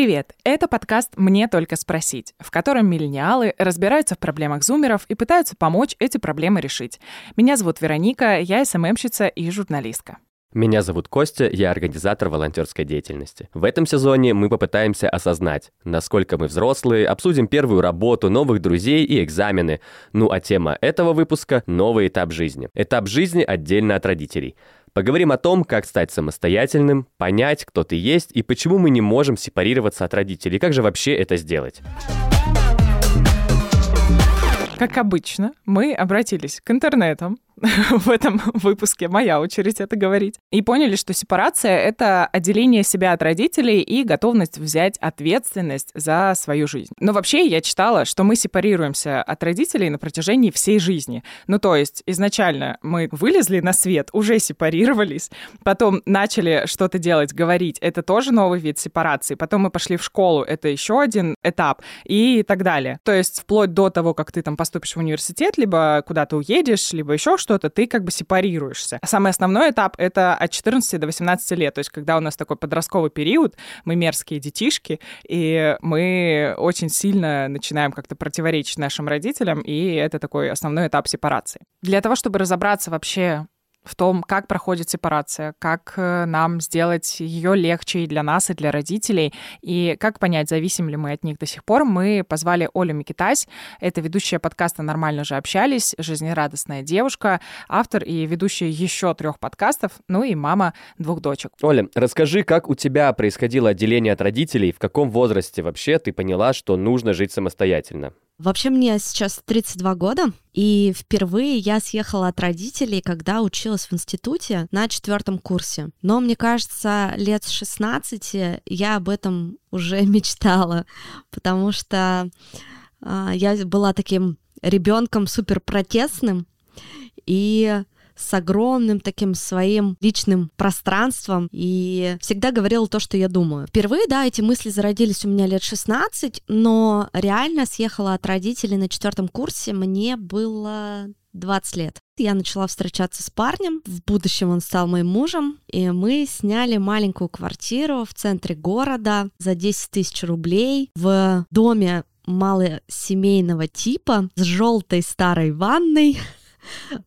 Привет! Это подкаст «Мне только спросить», в котором миллениалы разбираются в проблемах зумеров и пытаются помочь эти проблемы решить. Меня зовут Вероника, я СММщица и журналистка. Меня зовут Костя, я организатор волонтерской деятельности. В этом сезоне мы попытаемся осознать, насколько мы взрослые, обсудим первую работу, новых друзей и экзамены. Ну а тема этого выпуска – новый этап жизни. Этап жизни отдельно от родителей. Поговорим о том, как стать самостоятельным, понять, кто ты есть и почему мы не можем сепарироваться от родителей. Как же вообще это сделать? Как обычно, мы обратились к интернету. В этом выпуске моя очередь это говорить. И поняли, что сепарация — это отделение себя от родителей и готовность взять ответственность за свою жизнь. Но вообще я читала, что мы сепарируемся от родителей на протяжении всей жизни. Ну то есть изначально мы вылезли на свет, уже сепарировались, потом начали что-то делать, говорить. Это тоже новый вид сепарации. Потом мы пошли в школу. Это еще один этап и так далее. То есть вплоть до того, как ты там поступишь в университет, либо куда-то уедешь, либо еще что-то, ты как бы сепарируешься. А самый основной этап — это от 14 до 18 лет, то есть когда у нас такой подростковый период, мы мерзкие детишки, и мы очень сильно начинаем как-то противоречить нашим родителям, и это такой основной этап сепарации. Для того, чтобы разобраться вообще в том, как проходит сепарация, как нам сделать ее легче и для нас, и для родителей, и как понять, зависим ли мы от них до сих пор, мы позвали Олю Микитась. Это ведущая подкаста «Нормально же общались», жизнерадостная девушка, автор и ведущая еще 3 подкастов, ну и мама 2 дочек. Оля, расскажи, как у тебя происходило отделение от родителей, в каком возрасте вообще ты поняла, что нужно жить самостоятельно? Вообще, мне сейчас 32 года, и впервые я съехала от родителей, когда училась в институте на 4 курсе. Но, мне кажется, лет с 16 я об этом уже мечтала, потому что я была таким ребенком суперпротестным и с огромным таким своим личным пространством и всегда говорила то, что я думаю. Впервые, да, эти мысли зародились у меня лет 16, но реально съехала от родителей на 4 курсе, мне было 20 лет. Я начала встречаться с парнем, в будущем он стал моим мужем, и мы сняли маленькую квартиру в центре города за 10 000 рублей в доме малосемейного типа с желтой старой ванной,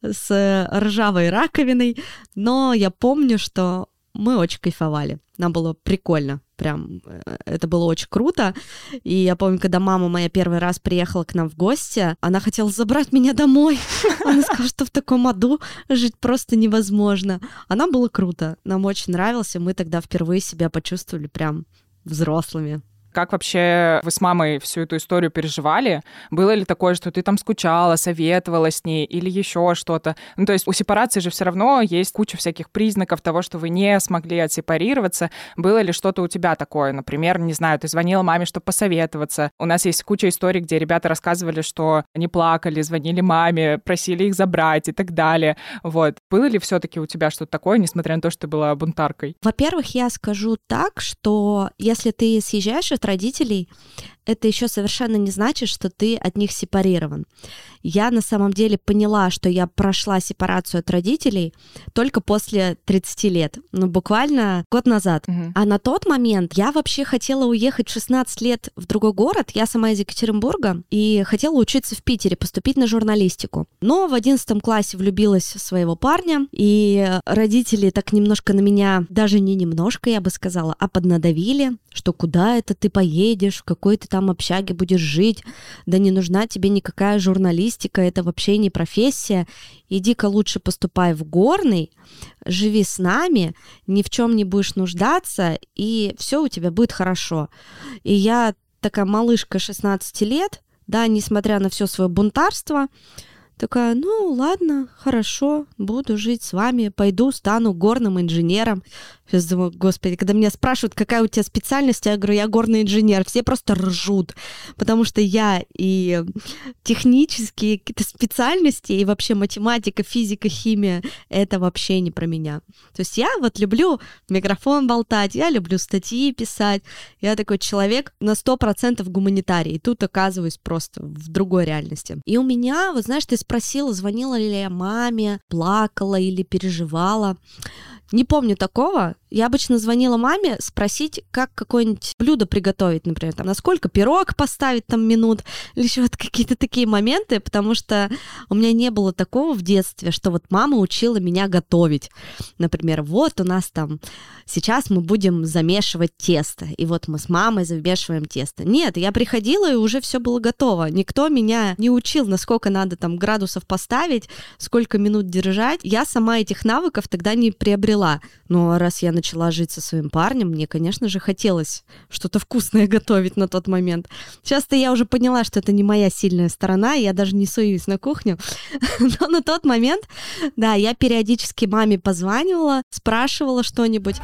с ржавой раковиной, но я помню, что мы очень кайфовали, нам было прикольно, прям это было очень круто, и я помню, когда мама моя первый раз приехала к нам в гости, она хотела забрать меня домой, она сказала, что в таком аду жить просто невозможно, а нам было круто, нам очень нравилось, и мы тогда впервые себя почувствовали прям взрослыми. Как вообще вы с мамой всю эту историю переживали? Было ли такое, что ты там скучала, советовала с ней или еще что-то? Ну, то есть у сепарации же все равно есть куча всяких признаков того, что вы не смогли отсепарироваться. Было ли что-то у тебя такое? Например, не знаю, ты звонила маме, чтобы посоветоваться. У нас есть куча историй, где ребята рассказывали, что они плакали, звонили маме, просили их забрать и так далее. Вот. Было ли все-таки у тебя что-то такое, несмотря на то, что ты была бунтаркой? Во-первых, я скажу так, что если ты съезжаешь от родителей, это еще совершенно не значит, что ты от них сепарирован. Я на самом деле поняла, что я прошла сепарацию от родителей только после 30 лет, ну буквально год назад. Угу. А на тот момент я вообще хотела уехать в 16 лет в другой город, я сама из Екатеринбурга, и хотела учиться в Питере, поступить на журналистику. Но в 11 классе влюбилась в своего парня, и родители так немножко на меня, даже не немножко, я бы сказала, а поднадавили, что куда это ты поедешь, в какой ты там общаге будешь жить, да не нужна тебе никакая журналистика, это вообще не профессия, иди-ка лучше поступай в горный, живи с нами, ни в чем не будешь нуждаться, и все у тебя будет хорошо. И я такая малышка 16 лет, да, несмотря на все свое бунтарство, такая, ну ладно, хорошо, буду жить с вами, пойду, стану горным инженером. Сейчас думаю, господи, когда меня спрашивают, какая у тебя специальность, я говорю, я горный инженер. Все просто ржут, потому что я и технические какие-то специальности, и вообще математика, физика, химия, это вообще не про меня. То есть я вот люблю микрофон болтать, я люблю статьи писать, я такой человек на 100% гуманитарий, и тут оказываюсь просто в другой реальности. И у меня, вот знаешь, ты спросила, звонила ли я маме, плакала или переживала. Не помню такого. Я обычно звонила маме спросить, как какое-нибудь блюдо приготовить, например, там, насколько пирог поставить там минут, или еще вот какие-то такие моменты, потому что у меня не было такого в детстве, что вот мама учила меня готовить. Например, вот у нас там сейчас мы будем замешивать тесто, и вот мы с мамой замешиваем тесто. Нет, я приходила, и уже все было готово. Никто меня не учил, насколько надо там градусов поставить, сколько минут держать. Я сама этих навыков тогда не приобрела. Но раз я начала жить со своим парнем, мне, конечно же, хотелось что-то вкусное готовить на тот момент. Сейчас-то я уже поняла, что это не моя сильная сторона, я даже не суюсь на кухню. Но на тот момент, да, я периодически маме позванивала, спрашивала что-нибудь.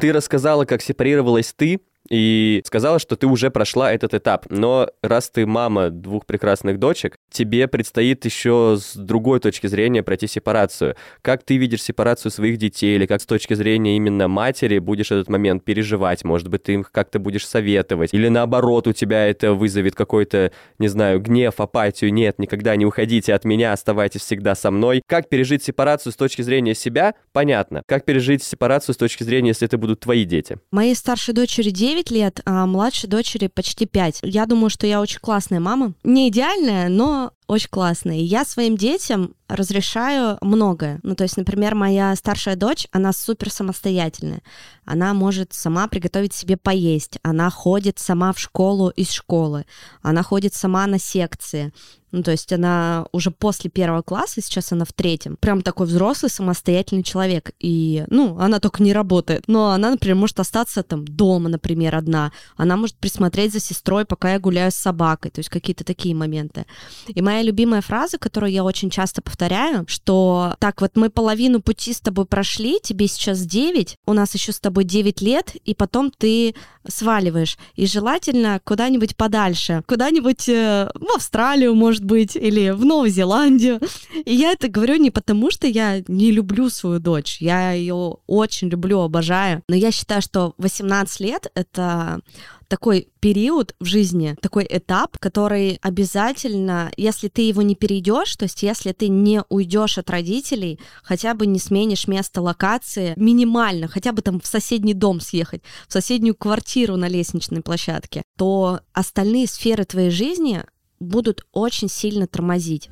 Ты рассказала, как сепарировалась ты, и сказала, что ты уже прошла этот этап. Но раз ты мама двух прекрасных дочек, тебе предстоит еще с другой точки зрения пройти сепарацию. Как ты видишь сепарацию своих детей, или как с точки зрения именно матери будешь этот момент переживать? Может быть, ты им как-то будешь советовать? Или наоборот, у тебя это вызовет какой-то, не знаю, гнев, апатию? Нет, никогда не уходите от меня, оставайтесь всегда со мной. Как пережить сепарацию с точки зрения себя? Понятно. Как пережить сепарацию с точки зрения, если это будут твои дети? Моей старшей дочери 9 лет, а младшей дочери почти 5. Я думаю, что я очень классная мама. Не идеальная, но очень классная. И я своим детям разрешаю многое. Ну, то есть, например, моя старшая дочь, она супер самостоятельная. Она может сама приготовить себе поесть. Она ходит сама в школу из школы. Она ходит сама на секции. Ну, то есть она уже после 1 класса, сейчас она в 3. Прям такой взрослый, самостоятельный человек. И, ну, она только не работает. Но она, например, может остаться там дома, например, одна. Она может присмотреть за сестрой, пока я гуляю с собакой. То есть какие-то такие моменты. И моя любимая фраза, которую я очень часто повторяю, что так вот мы половину пути с тобой прошли, тебе сейчас 9, у нас еще с тобой 9 лет, и потом ты сваливаешь. И желательно куда-нибудь подальше. Куда-нибудь в Австралию, может быть, или в Новую Зеландию. И я это говорю не потому, что я не люблю свою дочь. Я ее очень люблю, обожаю. Но я считаю, что 18 лет — это такой период в жизни, такой этап, который обязательно, если ты его не перейдешь, то есть если ты не уйдешь от родителей, хотя бы не сменишь место локации минимально, хотя бы там в соседний дом съехать, в соседнюю квартиру на лестничной площадке, то остальные сферы твоей жизни — будут очень сильно тормозить.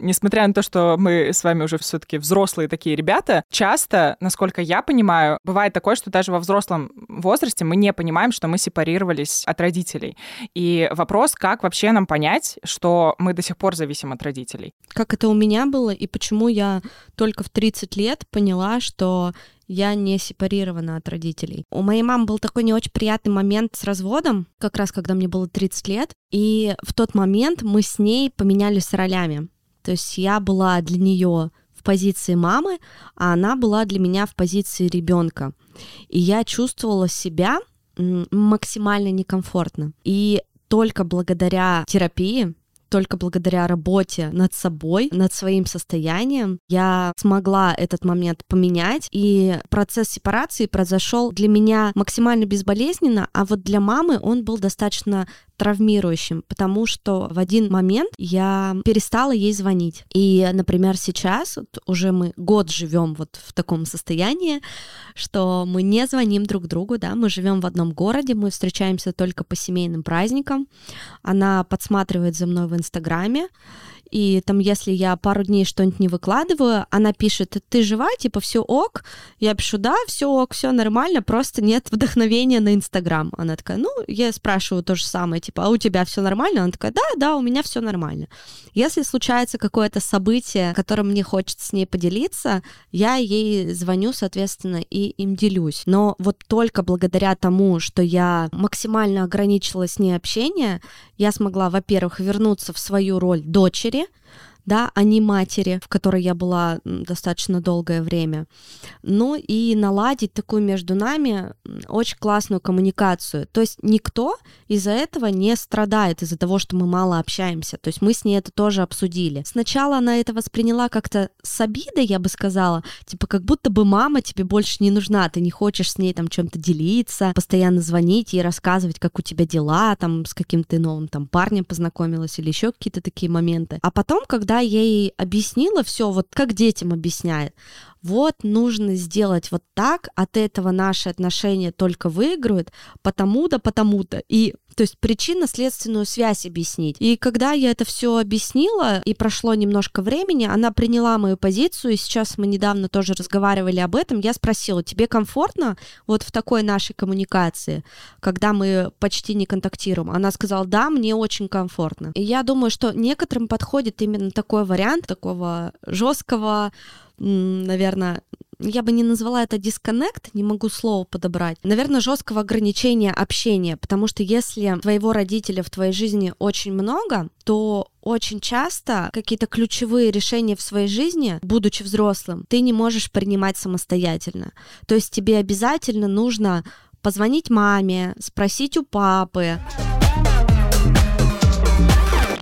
Несмотря на то, что мы с вами уже все-таки взрослые такие ребята, часто, насколько я понимаю, бывает такое, что даже во взрослом возрасте мы не понимаем, что мы сепарировались от родителей. И вопрос, как вообще нам понять, что мы до сих пор зависим от родителей? Как это у меня было, и почему я только в 30 лет поняла, что я не сепарирована от родителей. У моей мамы был такой не очень приятный момент с разводом, как раз когда мне было 30 лет, и в тот момент мы с ней поменялись ролями. То есть я была для нее в позиции мамы, а она была для меня в позиции ребенка. И я чувствовала себя максимально некомфортно. И только благодаря терапии, только благодаря работе над собой, над своим состоянием, я смогла этот момент поменять, и процесс сепарации произошел для меня максимально безболезненно, а вот для мамы он был достаточно травмирующим, потому что в один момент я перестала ей звонить. И, например, сейчас вот уже мы год живем вот в таком состоянии, что мы не звоним друг другу, да, мы живем в одном городе, мы встречаемся только по семейным праздникам. Она подсматривает за мной в Инстаграме, и там, если я пару дней что-нибудь не выкладываю, она пишет: ты жива, типа, все ок? Я пишу: да, все ок, все нормально, просто нет вдохновения на Инстаграм. Она такая: ну, я спрашиваю то же самое, типа, а у тебя все нормально? Она такая: да, да, у меня все нормально. Если случается какое-то событие, которым мне хочется с ней поделиться, я ей звоню, соответственно, и им делюсь. Но вот только благодаря тому, что я максимально ограничила с ней общение, я смогла, во-первых, вернуться в свою роль дочери, да, а не матери, в которой я была достаточно долгое время. Ну и наладить такую между нами очень классную коммуникацию. То есть никто из-за этого не страдает, из-за того, что мы мало общаемся. То есть мы с ней это тоже обсудили. Сначала она это восприняла как-то с обидой, я бы сказала, типа как будто бы мама тебе больше не нужна, ты не хочешь с ней там чем-то делиться, постоянно звонить ей, рассказывать, как у тебя дела, там с каким-то новым там парнем познакомилась или еще какие-то такие моменты. А потом, когда когда я ей объяснила все, вот как детям объясняет, вот нужно сделать вот так, от этого наши отношения только выиграют, потому-то, потому-то. И, то есть, причинно-следственную связь объяснить. И когда я это все объяснила, и прошло немножко времени, она приняла мою позицию, и сейчас мы недавно тоже разговаривали об этом, я спросила, тебе комфортно вот в такой нашей коммуникации, когда мы почти не контактируем? Она сказала, да, мне очень комфортно. И я думаю, что некоторым подходит именно такой вариант, такого жесткого, наверное, я бы не назвала это дисконнект, не могу слово подобрать, наверное, жесткого ограничения общения, потому что если твоего родителя в твоей жизни очень много, то очень часто какие-то ключевые решения в своей жизни, будучи взрослым, ты не можешь принимать самостоятельно. То есть тебе обязательно нужно позвонить маме, спросить у папы.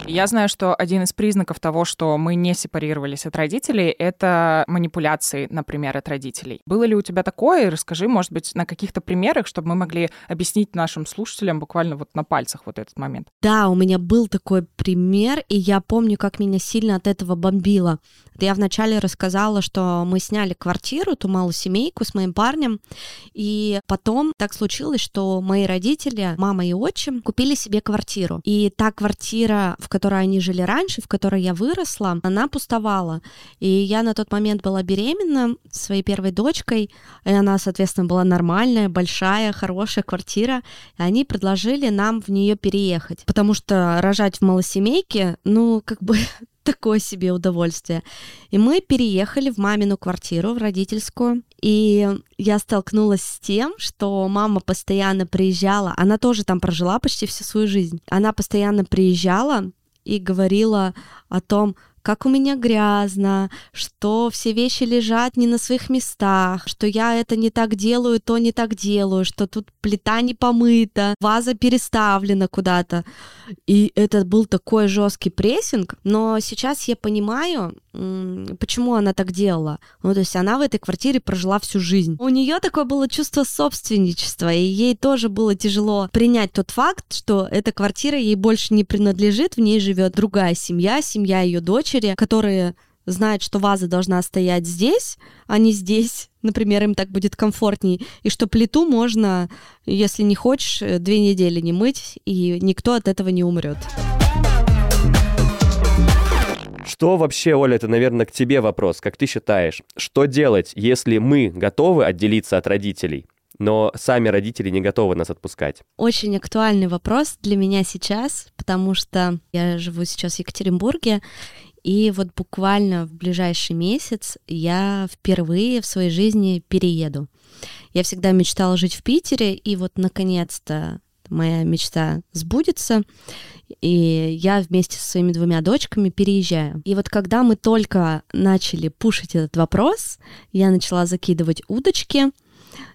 Я знаю, что один из признаков того, что мы не сепарировались от родителей, это манипуляции, например, от родителей. Было ли у тебя такое? Расскажи, может быть, на каких-то примерах, чтобы мы могли объяснить нашим слушателям буквально вот на пальцах вот этот момент. Да, у меня был такой пример, и я помню, как меня сильно от этого бомбило. Я вначале рассказала, что мы сняли квартиру, ту малосемейку с моим парнем, и потом так случилось, что мои родители, мама и отчим, купили себе квартиру. И та квартира, в которой они жили раньше, в которой я выросла, она пустовала. И я на тот момент была беременна своей первой дочкой, и она, соответственно, была нормальная, большая, хорошая квартира, и они предложили нам в нее переехать, потому что рожать в малосемейке, ну, как бы... такое себе удовольствие. И мы переехали в мамину квартиру, в родительскую, и я столкнулась с тем, что мама постоянно приезжала, она тоже там прожила почти всю свою жизнь, она постоянно приезжала и говорила о том, как у меня грязно, что все вещи лежат не на своих местах, что я это не так делаю, то не так делаю, что тут плита не помыта, ваза переставлена куда-то. И это был такой жесткий прессинг, но сейчас я понимаю, почему она так делала. Ну, то есть она в этой квартире прожила всю жизнь. У нее такое было чувство собственничества, и ей тоже было тяжело принять тот факт, что эта квартира ей больше не принадлежит, в ней живет другая семья, семья ее дочери, которые знают, что ваза должна стоять здесь, а не здесь. Например, им так будет комфортней. И что плиту можно, если не хочешь, 2 недели не мыть, и никто от этого не умрет. Что вообще, Оля, это, наверное, к тебе вопрос. Как ты считаешь, что делать, если мы готовы отделиться от родителей, но сами родители не готовы нас отпускать? Очень актуальный вопрос для меня сейчас, потому что я живу сейчас в Екатеринбурге, и вот буквально в ближайший месяц я впервые в своей жизни перееду. Я всегда мечтала жить в Питере, и вот наконец-то моя мечта сбудется, и я вместе со своими 2 дочками переезжаю. И вот когда мы только начали пушить этот вопрос, я начала закидывать удочки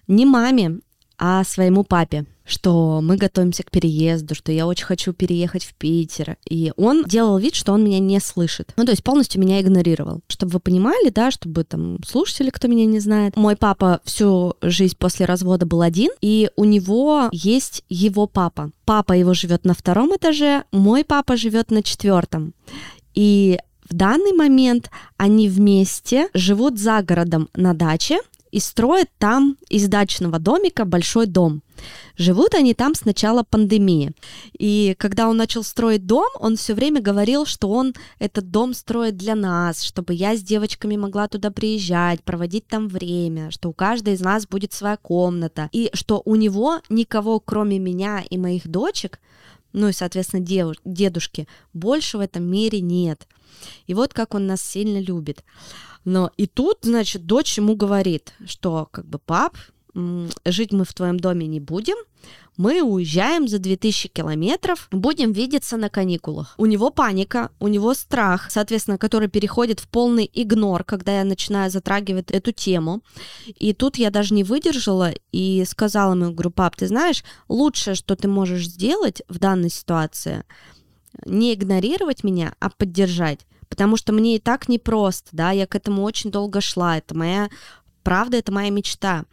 не маме, а своему папе, что мы готовимся к переезду, что я очень хочу переехать в Питер. И он делал вид, что он меня не слышит. Ну, то есть полностью меня игнорировал. Чтобы вы понимали, да, чтобы там слушатели, кто меня не знает. Мой папа всю жизнь после развода был один, и у него есть его папа. Папа его живет на 2-м этаже, мой папа живет на 4-м. И в данный момент они вместе живут за городом на даче, и строят там из дачного домика большой дом. Живут они там с начала пандемии. И когда он начал строить дом, он все время говорил, что он этот дом строит для нас, чтобы я с девочками могла туда приезжать, проводить там время, что у каждой из нас будет своя комната, и что у него никого, кроме меня и моих дочек, ну и, соответственно, дедушки, больше в этом мире нет. И вот как он нас сильно любит. Но и тут, значит, дочь ему говорит, что, как бы, пап, жить мы в твоем доме не будем, мы уезжаем за 2000 километров, будем видеться на каникулах. У него паника, у него страх, соответственно, который переходит в полный игнор, когда я начинаю затрагивать эту тему. И тут я даже не выдержала и сказала ему, говорю, пап, ты знаешь, лучшее, что ты можешь сделать в данной ситуации, не игнорировать меня, а поддержать. Потому что мне и так непросто, да, я к этому очень долго шла, это моя правда, это моя мечта,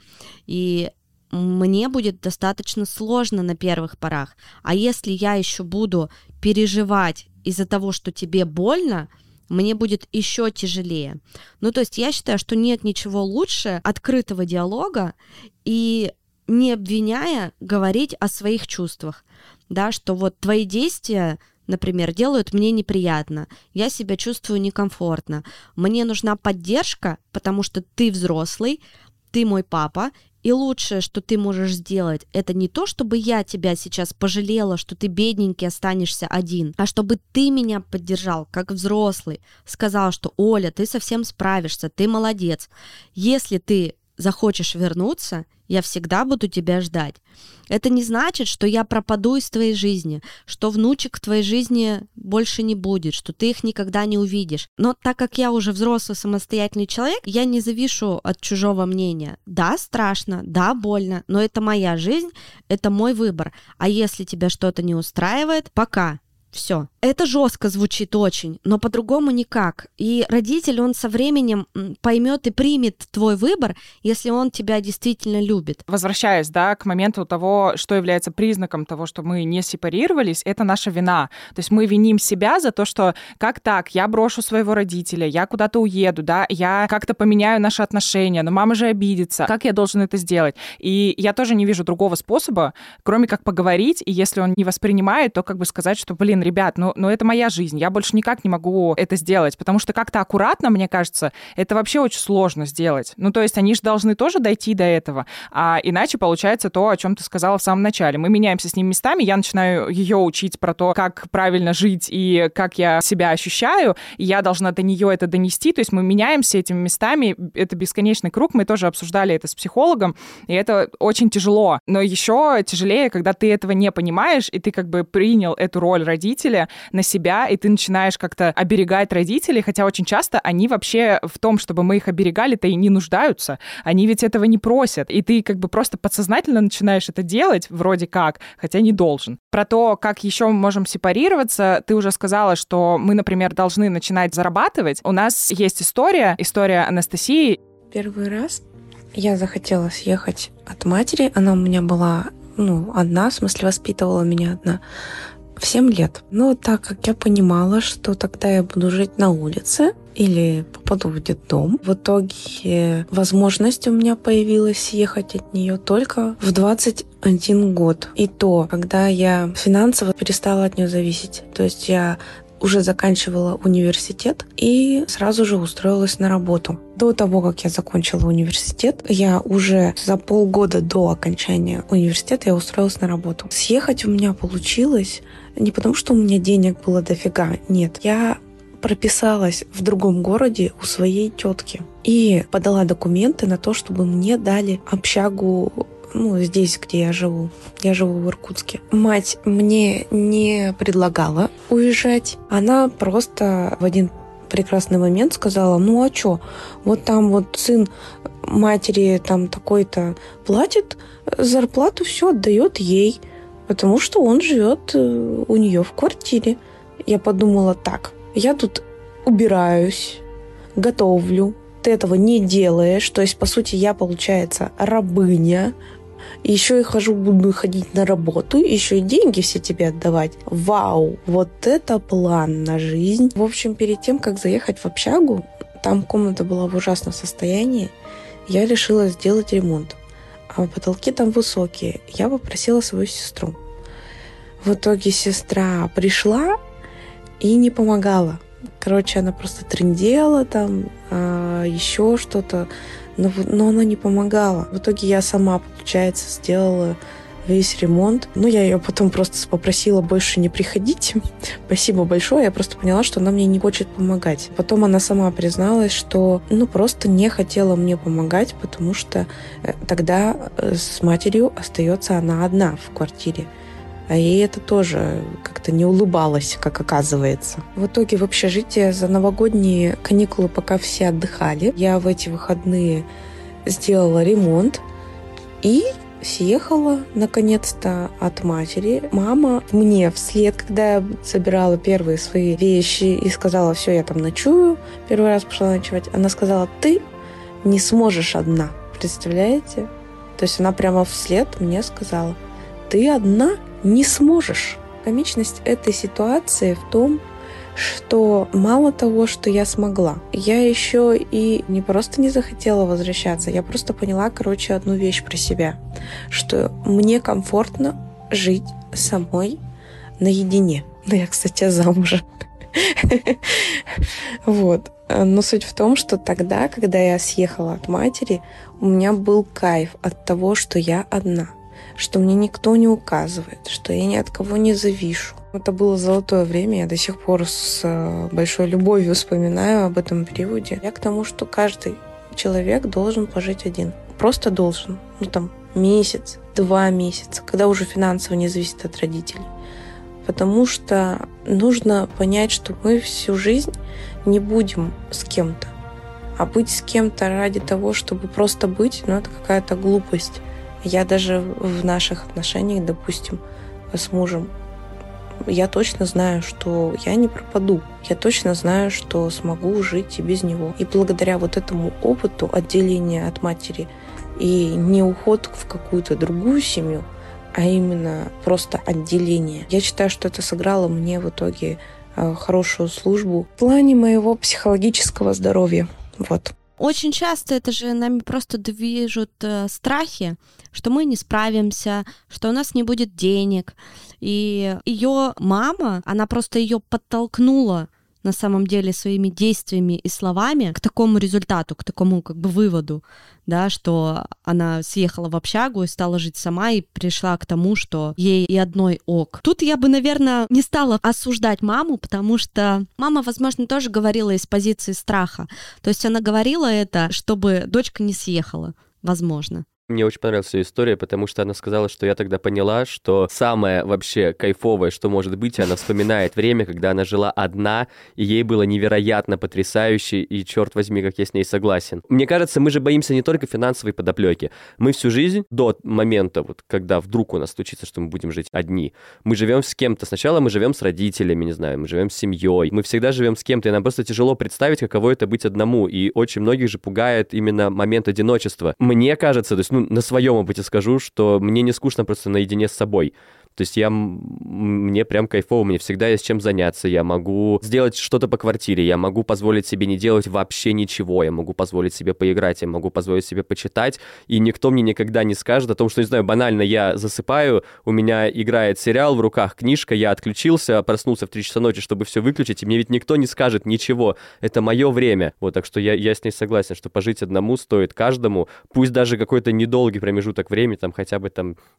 и мне будет достаточно сложно на первых порах, а если я еще буду переживать из-за того, что тебе больно, мне будет еще тяжелее. Ну, то есть я считаю, что нет ничего лучше открытого диалога и не обвиняя говорить о своих чувствах, да, что вот твои действия, например, делают мне неприятно, я себя чувствую некомфортно, мне нужна поддержка, потому что ты взрослый, ты мой папа, и лучшее, что ты можешь сделать, это не то, чтобы я тебя сейчас пожалела, что ты бедненький останешься один, а чтобы ты меня поддержал, как взрослый, сказал, что Оля, ты совсем справишься, ты молодец, если ты захочешь вернуться, я всегда буду тебя ждать. Это не значит, что я пропаду из твоей жизни, что внучек в твоей жизни больше не будет, что ты их никогда не увидишь. Но так как я уже взрослый самостоятельный человек, я не завишу от чужого мнения. Да, страшно, да, больно, но это моя жизнь, это мой выбор. А если тебя что-то не устраивает, пока. Все. Это жестко звучит очень, но по-другому никак. И родитель, он со временем поймет и примет твой выбор, если он тебя действительно любит. Возвращаясь, да, к моменту того, что является признаком того, что мы не сепарировались, это наша вина. То есть мы виним себя за то, что как так, я брошу своего родителя, я куда-то уеду, да, я как-то поменяю наши отношения, но мама же обидится. Как я должен это сделать? И я тоже не вижу другого способа, кроме как поговорить, и если он не воспринимает, то как бы сказать, что, блин, ребят, ну это моя жизнь, я больше никак не могу это сделать, потому что как-то аккуратно, мне кажется, это вообще очень сложно сделать. Ну, то есть они же должны тоже дойти до этого, а иначе получается то, о чем ты сказала в самом начале. Мы меняемся с ним местами, я начинаю ее учить про то, как правильно жить и как я себя ощущаю, и я должна до нее это донести, то есть мы меняемся этими местами, это бесконечный круг, мы тоже обсуждали это с психологом, и это очень тяжело, но еще тяжелее, когда ты этого не понимаешь, и ты как бы принял эту роль родителя, на себя, и ты начинаешь как-то оберегать родителей, хотя очень часто они вообще в том, чтобы мы их оберегали-то и не нуждаются, они ведь этого не просят, и ты как бы просто подсознательно начинаешь это делать, вроде как, хотя не должен. Про то, как еще мы можем сепарироваться, ты уже сказала, что мы, например, должны начинать зарабатывать. У нас есть история Анастасии. Первый раз я захотела съехать от матери, она у меня была, одна, в смысле воспитывала меня одна, в 7 лет. Но так как я понимала, что тогда я буду жить на улице или попаду в детдом, в итоге возможность у меня появилась съехать от нее только в 21 год. И то, когда я финансово перестала от нее зависеть. То есть я уже заканчивала университет и сразу же устроилась на работу. До того, как я закончила университет, я уже за полгода до окончания университета я устроилась на работу. Съехать у меня получилось не потому, что у меня денег было дофига, нет. Я прописалась в другом городе у своей тетки и подала документы на то, чтобы мне дали общагу, здесь, где я живу. Я живу в Иркутске. Мать мне не предлагала уезжать. Она просто в один прекрасный момент сказала, а чё? Вот там вот сын матери там такой-то платит зарплату, все отдает ей, потому что он живет у нее в квартире. Я подумала, так, я тут убираюсь, готовлю, ты этого не делаешь, то есть, по сути, я, получается, рабыня, еще и буду ходить на работу, еще и деньги все тебе отдавать. Вау, вот это план на жизнь. В общем, перед тем, как заехать в общагу, там комната была в ужасном состоянии, я решила сделать ремонт. А потолки там высокие. Я попросила свою сестру. В итоге сестра пришла и не помогала. Короче, она просто трындела там, еще что-то. Но она не помогала. В итоге я сама, получается, сделала весь ремонт. Я ее потом просто попросила больше не приходить. Спасибо большое. Я просто поняла, что она мне не хочет помогать. Потом она сама призналась, что просто не хотела мне помогать, потому что тогда с матерью остается она одна в квартире. А ей это тоже как-то не улыбалось, как оказывается. В итоге в общежитии за новогодние каникулы, пока все отдыхали, я в эти выходные сделала ремонт и съехала, наконец-то, от матери. Мама мне вслед, когда я собирала первые свои вещи и сказала, все, я там ночую, первый раз пошла ночевать, она сказала, ты не сможешь одна, представляете? То есть она прямо вслед мне сказала, ты одна не сможешь. Комичность этой ситуации в том, что мало того, что я смогла, я еще и не просто не захотела возвращаться, я просто поняла, одну вещь про себя, что мне комфортно жить самой наедине. Да, я, кстати, замужем. Вот. Но суть в том, что тогда, когда я съехала от матери, у меня был кайф от того, что я одна, что мне никто не указывает, что я ни от кого не завишу. Это было золотое время, я до сих пор с большой любовью вспоминаю об этом периоде. Я к тому, что каждый человек должен пожить один. Просто должен. Месяц, 2 месяца, когда уже финансово не зависит от родителей. Потому что нужно понять, что мы всю жизнь не будем с кем-то. А быть с кем-то ради того, чтобы просто быть, это какая-то глупость. Я даже в наших отношениях, допустим, с мужем, я точно знаю, что я не пропаду. Я точно знаю, что смогу жить и без него. И благодаря этому опыту отделения от матери и не уход в какую-то другую семью, а именно просто отделение. Я считаю, что это сыграло мне в итоге хорошую службу в плане моего психологического здоровья. Очень часто это же нами просто движут страхи, что мы не справимся, что у нас не будет денег. И ее мама, она просто ее подтолкнула на самом деле своими действиями и словами к такому результату, к такому выводу, да, что она съехала в общагу и стала жить сама и пришла к тому, что ей и одной ок. Тут я бы, наверное, не стала осуждать маму, потому что мама, возможно, тоже говорила из позиции страха. То есть она говорила это, чтобы дочка не съехала, возможно. Мне очень понравилась ее история, потому что она сказала, что я тогда поняла, что самое вообще кайфовое, что может быть, она вспоминает время, когда она жила одна, и ей было невероятно потрясающе, и черт возьми, как я с ней согласен. Мне кажется, мы же боимся не только финансовой подоплеки. Мы всю жизнь до момента, когда вдруг у нас случится, что мы будем жить одни, мы живем с кем-то. Сначала мы живем с родителями, мы живем с семьей, мы всегда живем с кем-то, и нам просто тяжело представить, каково это быть одному, и очень многих же пугает именно момент одиночества. Мне кажется, то есть на своем опыте скажу, что мне не скучно просто наедине с собой. То есть мне прям кайфово, мне всегда есть чем заняться, я могу сделать что-то по квартире, я могу позволить себе не делать вообще ничего, я могу позволить себе поиграть, я могу позволить себе почитать, и никто мне никогда не скажет о том, что, не знаю, банально я засыпаю, у меня играет сериал в руках, книжка, я отключился, проснулся в 3 часа ночи, чтобы все выключить, и мне ведь никто не скажет ничего, это мое время. Так что я с ней согласен, что пожить одному стоит каждому, пусть даже какой-то недолгий промежуток времени, хотя бы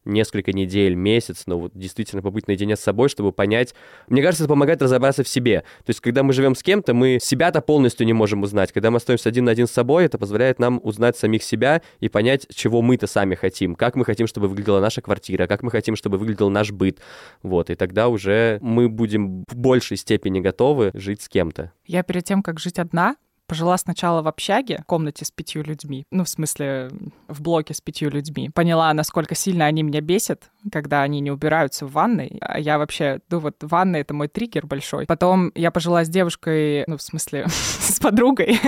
несколько недель, месяц, но действительно побыть наедине с собой, чтобы понять. Мне кажется, это помогает разобраться в себе. То есть, когда мы живем с кем-то, мы себя-то полностью не можем узнать. Когда мы остаемся один на один с собой, это позволяет нам узнать самих себя и понять, чего мы-то сами хотим, как мы хотим, чтобы выглядела наша квартира, как мы хотим, чтобы выглядел наш быт. И тогда уже мы будем в большей степени готовы жить с кем-то. Я перед тем, как жить одна, пожила сначала в общаге, в комнате с 5 людьми. В блоке с 5 людьми. Поняла, насколько сильно они меня бесят, когда они не убираются в ванной. Я вообще, ванна — это мой триггер большой. Потом я пожила с девушкой, с подругой.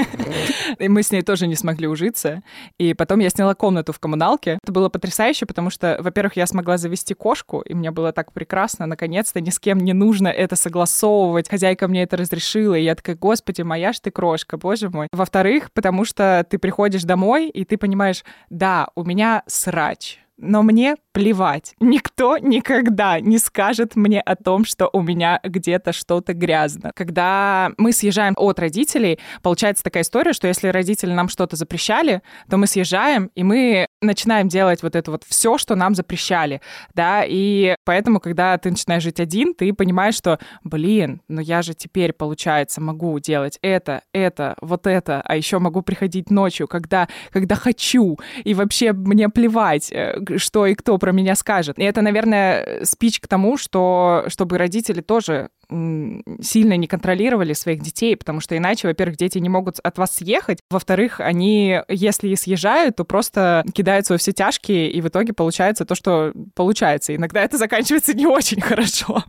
И мы с ней тоже не смогли ужиться. И потом я сняла комнату в коммуналке. Это было потрясающе, потому что, во-первых, я смогла завести кошку, и мне было так прекрасно. Наконец-то ни с кем не нужно это согласовывать. Хозяйка мне это разрешила. И я такая, господи, моя ж ты крошка, боже мой. Во-вторых, потому что ты приходишь домой, и ты понимаешь, да, у меня срач. Но мне плевать. Никто никогда не скажет мне о том, что у меня где-то что-то грязно. Когда мы съезжаем от родителей, получается такая история, что если родители нам что-то запрещали, то мы съезжаем, и мы начинаем делать все, что нам запрещали. Да? И поэтому, когда ты начинаешь жить один, ты понимаешь, что, я же теперь, получается, могу делать это, а еще могу приходить ночью, когда хочу, и вообще мне плевать, что и кто про меня скажет. И это, наверное, спич к тому, чтобы родители тоже сильно не контролировали своих детей, потому что иначе, во-первых, дети не могут от вас съехать, во-вторых, они, если и съезжают, то просто кидаются во все тяжкие, и в итоге получается то, что получается. Иногда это заканчивается не очень хорошо.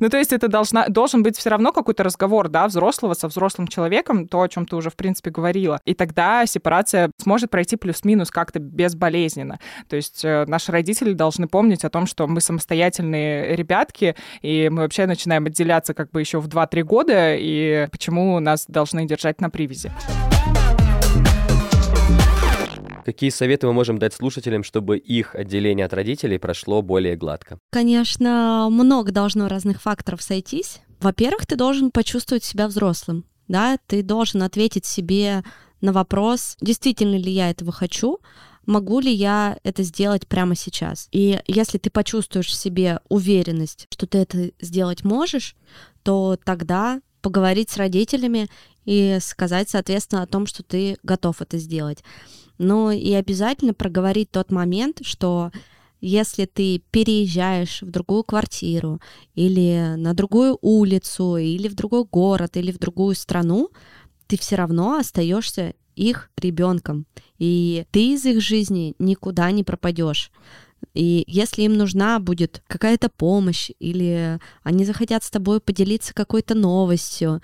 Ну, то есть это должен быть все равно какой-то разговор, да, взрослого со взрослым человеком, то, о чем ты уже, в принципе, говорила. И тогда сепарация сможет пройти плюс-минус как-то безболезненно. То есть наши родители должны помнить о том, что мы самостоятельные ребятки, и мы вообще начинаем отделяться как бы еще в 2-3 года, и почему нас должны держать на привязи. Какие советы мы можем дать слушателям, чтобы их отделение от родителей прошло более гладко? Конечно, много должно разных факторов сойтись. Во-первых, ты должен почувствовать себя взрослым, да? Ты должен ответить себе на вопрос, действительно ли я этого хочу, могу ли я это сделать прямо сейчас. И если ты почувствуешь в себе уверенность, что ты это сделать можешь, то тогда поговорить с родителями и сказать, соответственно, о том, что ты готов это сделать. Ну и обязательно проговорить тот момент, что если ты переезжаешь в другую квартиру или на другую улицу, или в другой город, или в другую страну, ты все равно остаешься их ребенком, и ты из их жизни никуда не пропадешь. И если им нужна будет какая-то помощь, или они захотят с тобой поделиться какой-то новостью,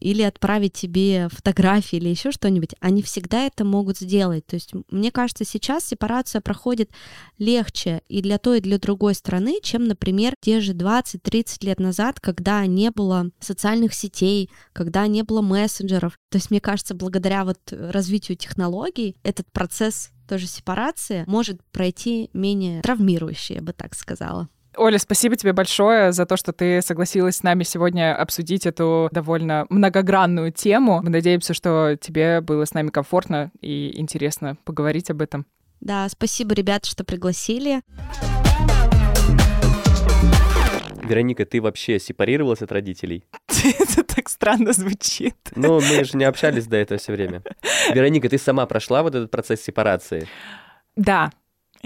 или отправить тебе фотографии или еще что-нибудь, они всегда это могут сделать. То есть, мне кажется, сейчас сепарация проходит легче и для той, и для другой страны, чем, например, те же 20-30 лет назад, когда не было социальных сетей, когда не было мессенджеров. То есть, мне кажется, благодаря вот развитию технологий этот процесс тоже сепарации может пройти менее травмирующе, я бы так сказала. Оля, спасибо тебе большое за то, что ты согласилась с нами сегодня обсудить эту довольно многогранную тему. Мы надеемся, что тебе было с нами комфортно и интересно поговорить об этом. Да, спасибо, ребята, что пригласили. Вероника, ты вообще сепарировалась от родителей? Это так странно звучит. Ну, мы же не общались до этого все время. Вероника, ты сама прошла вот этот процесс сепарации? Да.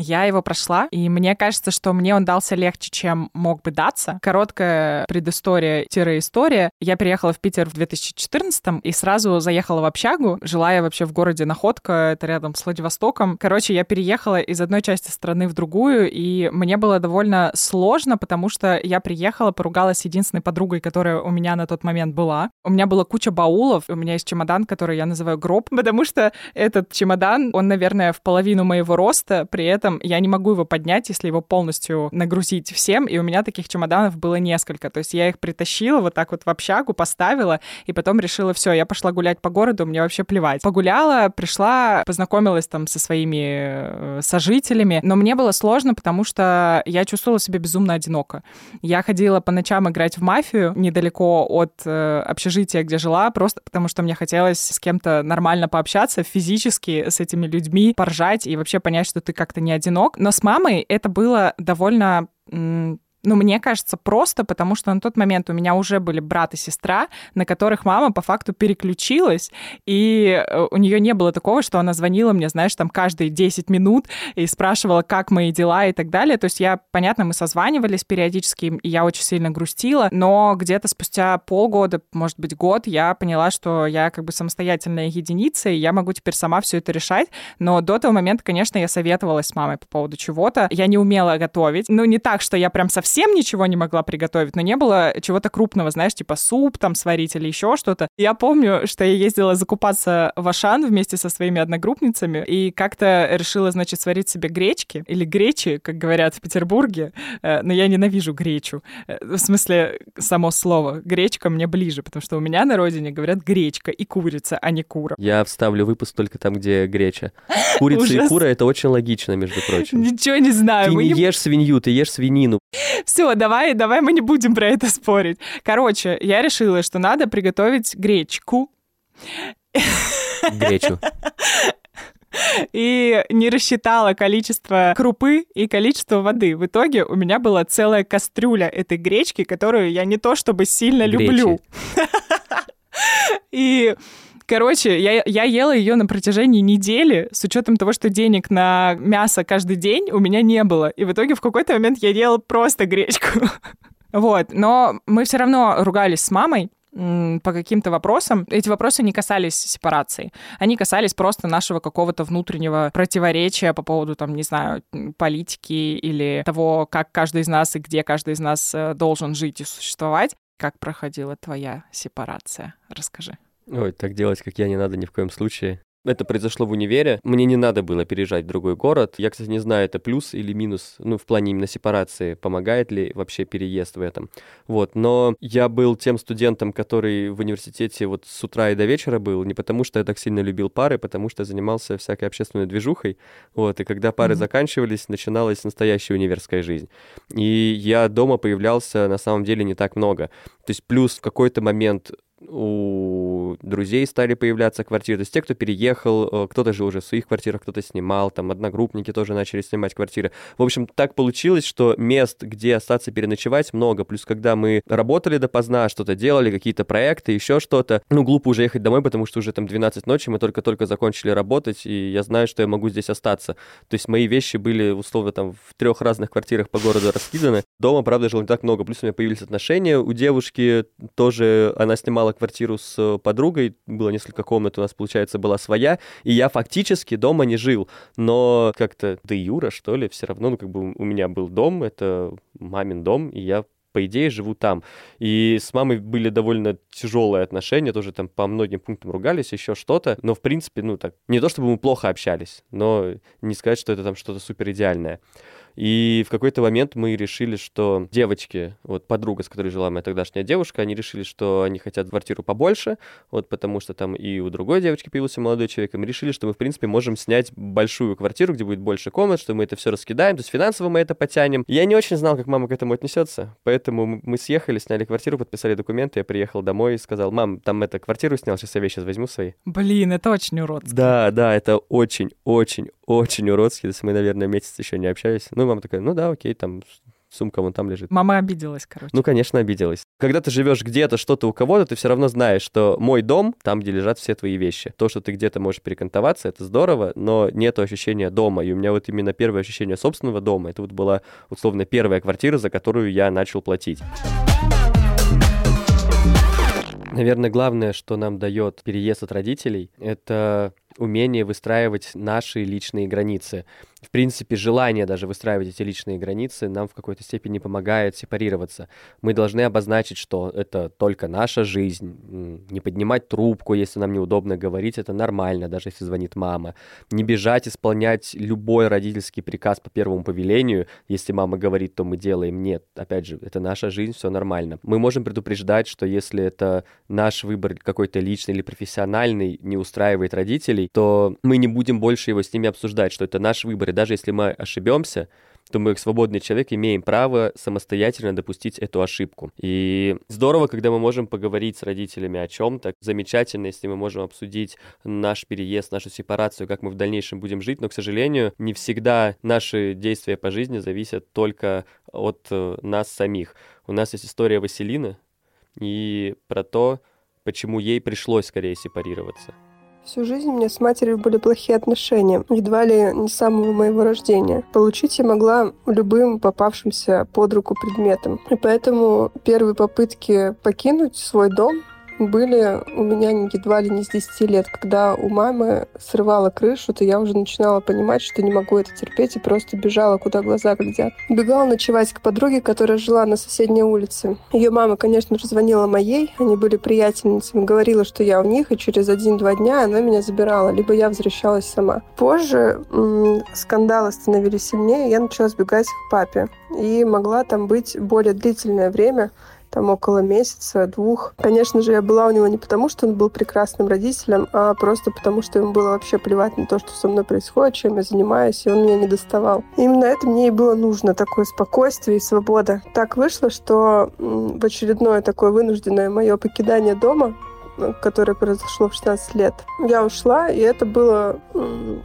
Я его прошла, и мне кажется, что мне он дался легче, чем мог бы даться. Короткая предыстория-история. Я переехала в Питер в 2014-м и сразу заехала в общагу. Жила я вообще в городе Находка, это рядом с Владивостоком. Короче, я переехала из одной части страны в другую, и мне было довольно сложно, потому что я приехала, поругалась с единственной подругой, которая у меня на тот момент была. У меня была куча баулов, у меня есть чемодан, который я называю гроб, потому что этот чемодан, он, наверное, в половину моего роста, при этом я не могу его поднять, если его полностью нагрузить всем, и у меня таких чемоданов было несколько, то есть я их притащила вот так вот в общагу, поставила, и потом решила, все, я пошла гулять по городу, мне вообще плевать. Погуляла, пришла, познакомилась там со своими сожителями, но мне было сложно, потому что я чувствовала себя безумно одиноко. Я ходила по ночам играть в мафию недалеко от общежития, где жила, просто потому что мне хотелось с кем-то нормально пообщаться, физически с этими людьми, поржать и вообще понять, что ты как-то не одинок. Но с мамой это было довольно... Ну, мне кажется, просто, потому что на тот момент у меня уже были брат и сестра, на которых мама по факту переключилась, и у нее не было такого, что она звонила мне, знаешь, там каждые 10 минут и спрашивала, как мои дела и так далее. То есть я, понятно, мы созванивались периодически, и я очень сильно грустила, но где-то спустя полгода, может быть, год, я поняла, что я как бы самостоятельная единица, и я могу теперь сама все это решать. Но до того момента, конечно, я советовалась с мамой по поводу чего-то. Я не умела готовить. Ну, не так, что я прям совсем ничего не могла приготовить, но не было чего-то крупного, знаешь, типа суп там сварить или еще что-то. Я помню, что я ездила закупаться в Ашан вместе со своими одногруппницами и как-то решила, значит, сварить себе гречки или гречи, как говорят в Петербурге, но я ненавижу гречу. В смысле, само слово. Гречка мне ближе, потому что у меня на родине говорят гречка и курица, а не кура. Я вставлю выпуск только там, где греча. Курица и кура — это очень логично, между прочим. Ничего не знаю. Ты не ешь свинью, ты ешь свинину. Все, давай мы не будем про это спорить. Короче, я решила, что надо приготовить гречку. Гречу. И не рассчитала количество крупы и количество воды. В итоге у меня была целая кастрюля этой гречки, которую я не то чтобы сильно люблю. И... Короче, я ела ее на протяжении недели, с учетом того, что денег на мясо каждый день у меня не было. И в итоге в какой-то момент я ела просто гречку. Вот, но мы все равно ругались с мамой. по каким-то вопросам. Эти вопросы не касались сепарации. Они касались просто нашего какого-то внутреннего противоречия по поводу, там, не знаю, политики или того, как каждый из нас и где каждый из нас должен жить и существовать. Как проходила твоя сепарация? Расскажи. Ой, так делать, как я, не надо ни в коем случае. Это произошло в универе. Мне не надо было переезжать в другой город. Я, кстати, не знаю, это плюс или минус, ну, в плане именно сепарации, помогает ли вообще переезд в этом. Вот, но я был тем студентом, который в университете вот с утра и до вечера был, не потому что я так сильно любил пары, потому что занимался всякой общественной движухой. Вот, и когда пары заканчивались, начиналась настоящая универская жизнь. И я дома появлялся, на самом деле, не так много. То есть плюс в какой-то момент у друзей стали появляться квартиры. То есть те, кто переехал, кто-то жил уже в своих квартирах, кто-то снимал, там одногруппники тоже начали снимать квартиры. В общем, так получилось, что мест, где остаться переночевать, много. Плюс когда мы работали допоздна, что-то делали, какие-то проекты, еще что-то. Ну, глупо уже ехать домой, потому что уже там 12 ночи, мы только-только закончили работать, и я знаю, что я могу здесь остаться. То есть мои вещи были, условно, там в 3 разных квартирах по городу раскиданы. Дома, правда, жил не так много. Плюс у меня появились отношения. У девушки тоже, она снимала квартиру с подругой, было несколько комнат, у нас, получается, была своя, и я фактически дома не жил, но как-то де юре, что ли, все равно, ну, как бы у меня был дом, это мамин дом, и я, по идее, живу там. И с мамой были довольно тяжелые отношения, тоже там по многим пунктам ругались, еще что-то, но, в принципе, ну, так, не то чтобы мы плохо общались, но не сказать, что это там что-то суперидеальное. И в какой-то момент мы решили, что девочки, вот подруга, с которой жила моя тогдашняя девушка, они решили, что они хотят квартиру побольше, вот потому что там и у другой девочки появился молодой человек, и мы решили, что мы, в принципе, можем снять большую квартиру, где будет больше комнат, что мы это все раскидаем, то есть финансово мы это потянем. Я не очень знал, как мама к этому отнесется, поэтому мы съехали, сняли квартиру, подписали документы, я приехал домой и сказал: мам, там эту квартиру снял, сейчас я вещи возьму свои. Блин, это очень уродски. Да, это очень-очень-очень уродски, то есть мы, наверное, месяц еще не общались. Ну, мама такая: ну да, окей, там сумка вон там лежит. Мама обиделась, короче. Ну, конечно, обиделась. Когда ты живешь где-то, что-то у кого-то, ты все равно знаешь, что мой дом, там, где лежат все твои вещи. То, что ты где-то можешь перекантоваться, это здорово, но нет ощущения дома. И у меня вот именно первое ощущение собственного дома, это вот была, условно, первая квартира, за которую я начал платить. Наверное, главное, что нам дает переезд от родителей, это умение выстраивать наши личные границы. В принципе, желание даже выстраивать эти личные границы нам в какой-то степени помогает сепарироваться. Мы должны обозначить, что это только наша жизнь, не поднимать трубку, если нам неудобно говорить, это нормально, даже если звонит мама. Не бежать исполнять любой родительский приказ по первому повелению, если мама говорит, то мы делаем. Нет, опять же, это наша жизнь, все нормально. Мы можем предупреждать, что если это наш выбор какой-то личный или профессиональный не устраивает родителей, то мы не будем больше его с ними обсуждать, что это наш выбор. И даже если мы ошибемся, то мы, как свободный человек, имеем право самостоятельно допустить эту ошибку. И здорово, когда мы можем поговорить с родителями о чем-то. Замечательно, если мы можем обсудить наш переезд, нашу сепарацию, как мы в дальнейшем будем жить. Но, к сожалению, не всегда наши действия по жизни зависят только от нас самих. У нас есть история Василины и про то, почему ей пришлось скорее сепарироваться. Всю жизнь у меня с матерью были плохие отношения, едва ли не с самого моего рождения. Получить я могла любым попавшимся под руку предметом. И поэтому первые попытки покинуть свой дом были у меня едва ли не с 10 лет. Когда у мамы срывала крышу, то я уже начинала понимать, что не могу это терпеть, и просто бежала, куда глаза глядят. Бегала ночевать к подруге, которая жила на соседней улице. Ее мама, конечно же, звонила моей, они были приятельницами, говорила, что я у них, и через 1-2 дня она меня забирала, либо я возвращалась сама. Позже скандалы становились сильнее, я начала сбегать к папе, и могла там быть более длительное время, там около месяца, 2. Конечно же, я была у него не потому, что он был прекрасным родителем, а просто потому, что ему было вообще плевать на то, что со мной происходит, чем я занимаюсь, и он меня не доставал. Именно это мне и было нужно, такое спокойствие и свобода. Так вышло, что в очередное такое вынужденное мое покидание дома, которое произошло в 16 лет, я ушла, и это было...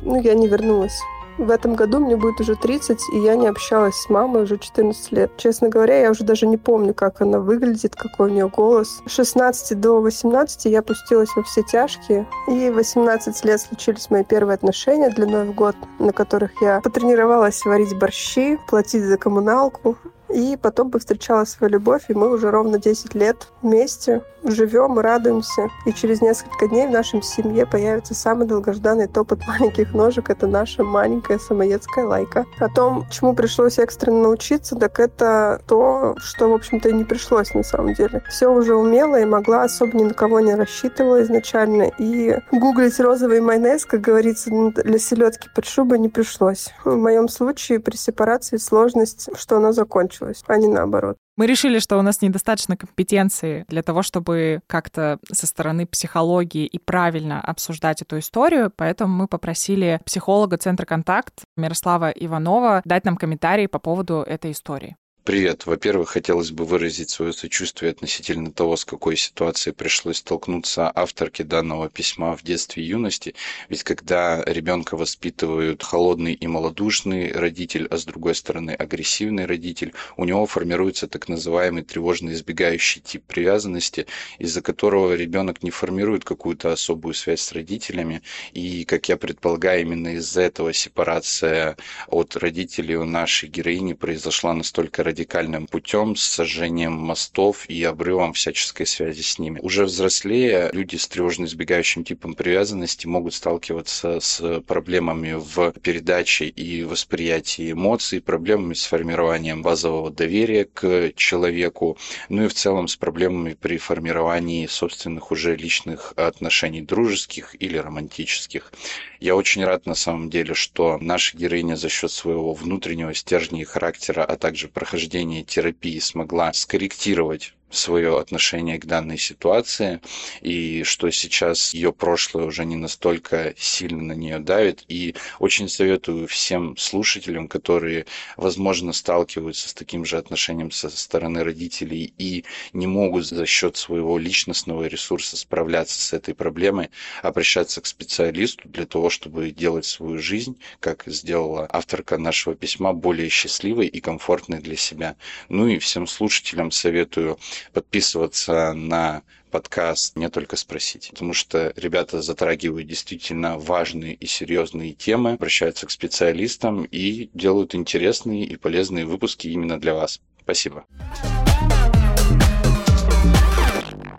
я не вернулась. В этом году мне будет уже 30, и я не общалась с мамой уже 14 лет. Честно говоря, я уже даже не помню, как она выглядит, какой у нее голос. С 16 до 18 я пустилась во все тяжкие, и в 18 лет случились мои первые отношения длиной в год, на которых я потренировалась варить борщи, платить за коммуналку. И потом повстречала свою любовь, и мы уже ровно 10 лет вместе. живем, радуемся. И через несколько дней в нашей семье появится самый долгожданный топот маленьких ножек. Это наша маленькая самоедская Лайка. О том, чему пришлось экстренно научиться, так это то, что, в общем-то, и не пришлось на самом деле. Все уже умела и могла, особо ни на кого не рассчитывала изначально. И гуглить розовый майонез, как говорится, для селедки под шубой не пришлось. В моем случае при сепарации сложность, что она закончилась, а не наоборот. Мы решили, что у нас недостаточно компетенции для того, чтобы как-то со стороны психологии и правильно обсуждать эту историю, поэтому мы попросили психолога Центра Контакт Мирослава Иванова дать нам комментарий по поводу этой истории. Привет. Во-первых, хотелось бы выразить свое сочувствие относительно того, с какой ситуацией пришлось столкнуться авторке данного письма в детстве и юности. Ведь когда ребенка воспитывают холодный и малодушный родитель, а с другой стороны агрессивный родитель, у него формируется так называемый тревожно-избегающий тип привязанности, из-за которого ребенок не формирует какую-то особую связь с родителями. И, как я предполагаю, именно из-за этого сепарация от родителей у нашей героини произошла настолько радикально, радикальным путем, с сожжением мостов и обрывом всяческой связи с ними. Уже взрослее люди с тревожно-избегающим типом привязанности могут сталкиваться с проблемами в передаче и восприятии эмоций, проблемами с формированием базового доверия к человеку, ну и в целом с проблемами при формировании собственных уже личных отношений, дружеских или романтических. Я очень рад на самом деле, что наша героиня за счет своего внутреннего стержня и характера, а также прохождения терапии смогла скорректировать свое отношение к данной ситуации, и что сейчас ее прошлое уже не настолько сильно на нее давит. И очень советую всем слушателям, которые, возможно, сталкиваются с таким же отношением со стороны родителей и не могут за счет своего личностного ресурса справляться с этой проблемой, обращаться к специалисту для того, чтобы делать свою жизнь, как сделала авторка нашего письма, более счастливой и комфортной для себя. Ну и всем слушателям советую подписываться на подкаст «Мне только спросить», потому что ребята затрагивают действительно важные и серьезные темы, обращаются к специалистам и делают интересные и полезные выпуски именно для вас. Спасибо.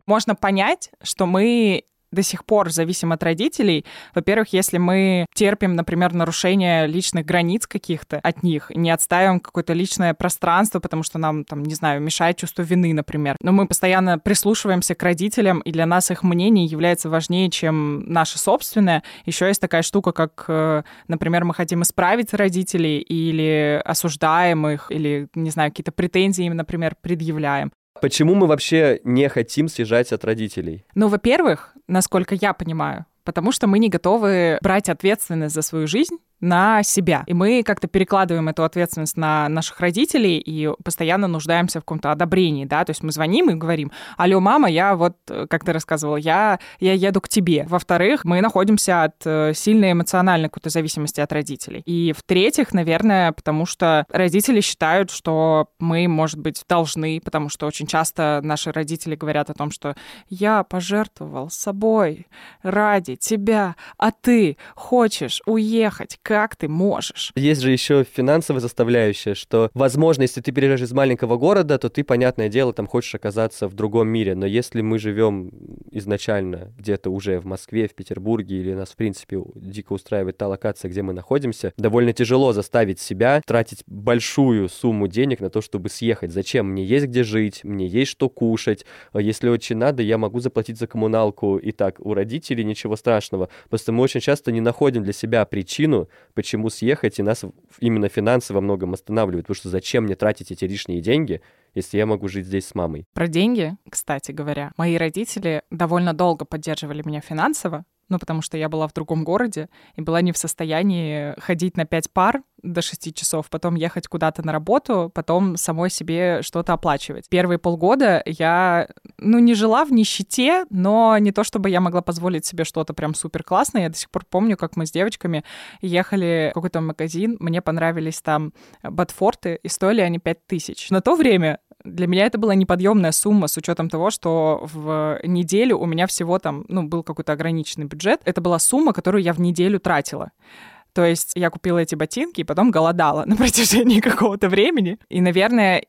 Можно понять, что мы до сих пор зависим от родителей. Во-первых, если мы терпим, например, нарушение личных границ каких-то от них, не отстаиваем какое-то личное пространство, потому что нам, там, не знаю, мешает чувство вины, например. Но мы постоянно прислушиваемся к родителям, и для нас их мнение является важнее, чем наше собственное. Еще есть такая штука, как, например, мы хотим исправить родителей или осуждаем их, или, не знаю, какие-то претензии им, например, предъявляем. Почему мы вообще не хотим съезжать от родителей? Ну, во-первых, насколько я понимаю, потому что мы не готовы брать ответственность за свою жизнь на себя. И мы как-то перекладываем эту ответственность на наших родителей и постоянно нуждаемся в каком-то одобрении, да, то есть мы звоним и говорим: алло, мама, я вот, как ты рассказывала, я еду к тебе. Во-вторых, мы находимся от сильной эмоциональной какой-то зависимости от родителей. И в-третьих, наверное, потому что родители считают, что мы, может быть, должны, потому что очень часто наши родители говорят о том, что я пожертвовал собой ради тебя, а ты хочешь уехать. Как ты можешь? Есть же еще финансовая составляющая, что, возможно, если ты переезжаешь из маленького города, то ты, понятное дело, там хочешь оказаться в другом мире. Но если мы живем изначально где-то уже в Москве, в Петербурге, или нас, в принципе, дико устраивает та локация, где мы находимся, довольно тяжело заставить себя тратить большую сумму денег на то, чтобы съехать. Зачем? Мне есть где жить, мне есть что кушать. Если очень надо, я могу заплатить за коммуналку. И так, у родителей ничего страшного. Просто мы очень часто не находим для себя причину, почему съехать, и нас именно финансово во многом останавливает, потому что зачем мне тратить эти лишние деньги, если я могу жить здесь с мамой? Про деньги, кстати говоря, мои родители довольно долго поддерживали меня финансово, ну, потому что я была в другом городе и была не в состоянии ходить на 5 пар до 6 часов, потом ехать куда-то на работу, потом самой себе что-то оплачивать. Первые полгода я, не жила в нищете, но не то чтобы я могла позволить себе что-то прям супер-классное. Я до сих пор помню, как мы с девочками ехали в какой-то магазин, мне понравились там ботфорты, и стоили они 5000. На то время для меня это была неподъемная сумма, с учетом того, что в неделю у меня всего там, был какой-то ограниченный бюджет. Это была сумма, которую я в неделю тратила. То есть я купила эти ботинки и потом голодала на протяжении какого-то времени. И, наверное,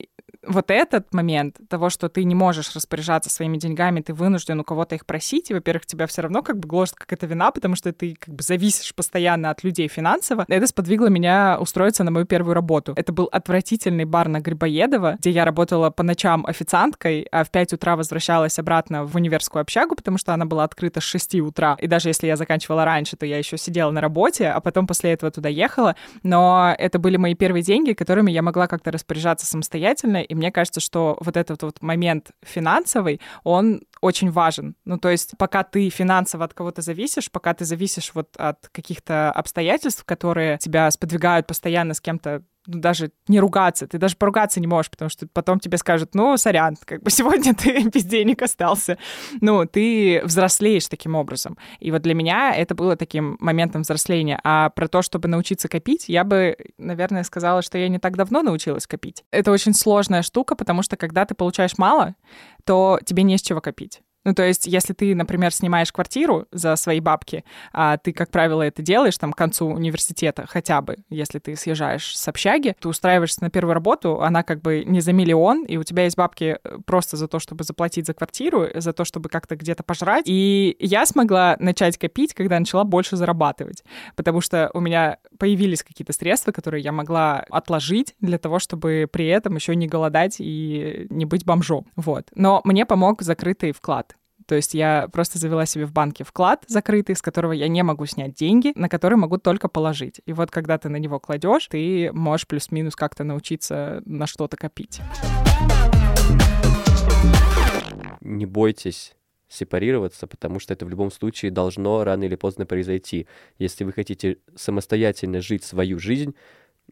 вот этот момент того, что ты не можешь распоряжаться своими деньгами, ты вынужден у кого-то их просить, и, во-первых, тебя все равно как бы гложет какая-то вина, потому что ты как бы зависишь постоянно от людей финансово. Это сподвигло меня устроиться на мою первую работу. Это был отвратительный бар на Грибоедово, где я работала по ночам официанткой, а в 5 утра возвращалась обратно в универскую общагу, потому что она была открыта с 6 утра. И даже если я заканчивала раньше, то я еще сидела на работе, а потом после этого туда ехала. Но это были мои первые деньги, которыми я могла как-то распоряжаться самостоятельно, и мне кажется, что вот этот вот момент финансовый, он очень важен. Ну, то есть пока ты финансово от кого-то зависишь, пока ты зависишь вот от каких-то обстоятельств, которые тебя сподвигают постоянно с кем-то, ну, даже не ругаться, ты даже поругаться не можешь, потому что потом тебе скажут, ну, сорян, как бы сегодня ты без денег остался. Ну, ты взрослеешь таким образом. И вот для меня это было таким моментом взросления. А про то, чтобы научиться копить, я бы, наверное, сказала, что я не так давно научилась копить. Это очень сложная штука, потому что когда ты получаешь мало, то тебе не с чего копить. Ну, то есть, если ты, например, снимаешь квартиру за свои бабки, а ты, как правило, это делаешь там к концу университета хотя бы, если ты съезжаешь с общаги, ты устраиваешься на первую работу, она как бы не за миллион, и у тебя есть бабки просто за то, чтобы заплатить за квартиру, за то, чтобы как-то где-то пожрать. И я смогла начать копить, когда начала больше зарабатывать, потому что у меня появились какие-то средства, которые я могла отложить для того, чтобы при этом еще не голодать и не быть бомжом. Вот. Но мне помог закрытый вклад. То есть я просто завела себе в банке вклад закрытый, с которого я не могу снять деньги, на который могу только положить. И вот когда ты на него кладешь, ты можешь плюс-минус как-то научиться на что-то копить. Не бойтесь сепарироваться, потому что это в любом случае должно рано или поздно произойти. Если вы хотите самостоятельно жить свою жизнь,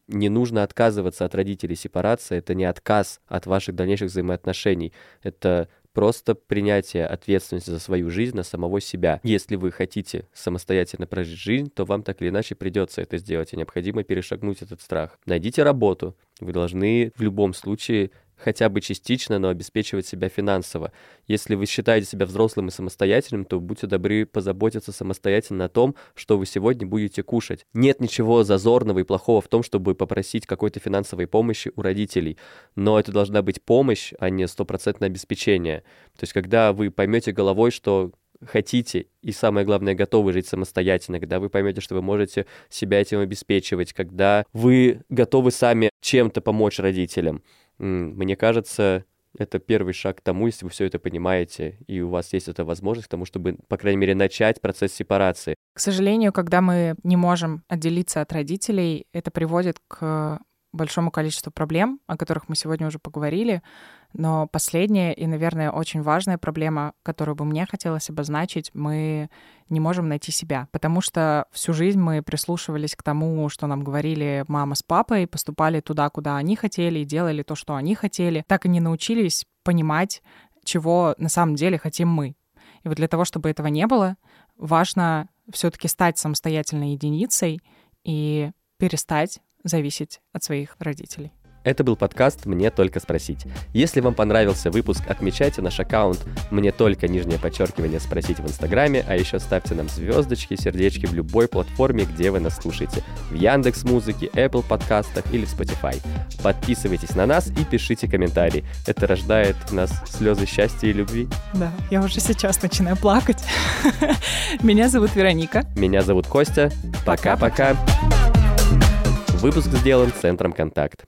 не нужно отказываться от родителей. Сепарация — это не отказ от ваших дальнейших взаимоотношений. Это просто принятие ответственности за свою жизнь на самого себя. Если вы хотите самостоятельно прожить жизнь, то вам так или иначе придется это сделать, и необходимо перешагнуть этот страх. Найдите работу. Вы должны в любом случае хотя бы частично, но обеспечивать себя финансово. Если вы считаете себя взрослым и самостоятельным, то будьте добры позаботиться самостоятельно о том, что вы сегодня будете кушать. Нет ничего зазорного и плохого в том, чтобы попросить какой-то финансовой помощи у родителей, но это должна быть помощь, а не стопроцентное обеспечение. То есть когда вы поймете головой, что хотите, и самое главное, готовы жить самостоятельно, когда вы поймете, что вы можете себя этим обеспечивать, когда вы готовы сами чем-то помочь родителям. Мне кажется, это первый шаг к тому, если вы все это понимаете, и у вас есть эта возможность к тому, чтобы, по крайней мере, начать процесс сепарации. К сожалению, когда мы не можем отделиться от родителей, это приводит к большому количеству проблем, о которых мы сегодня уже поговорили. Но последняя и, наверное, очень важная проблема, которую бы мне хотелось обозначить, мы не можем найти себя. Потому что всю жизнь мы прислушивались к тому, что нам говорили мама с папой, поступали туда, куда они хотели, и делали то, что они хотели. Так и не научились понимать, чего на самом деле хотим мы. И вот для того, чтобы этого не было, важно все-таки стать самостоятельной единицей и перестать зависеть от своих родителей. Это был подкаст «Мне только спросить». Если вам понравился выпуск, отмечайте наш аккаунт «Мне только _спросить» в Инстаграме, а еще ставьте нам звездочки, сердечки в любой платформе, где вы нас слушаете. В Яндекс.Музыке, Apple подкастах или в Spotify. Подписывайтесь на нас и пишите комментарии. Это рождает в нас слезы счастья и любви. Да, я уже сейчас начинаю плакать. Меня зовут Вероника. Меня зовут Костя. Пока-пока. Выпуск сделан Центром Контакт.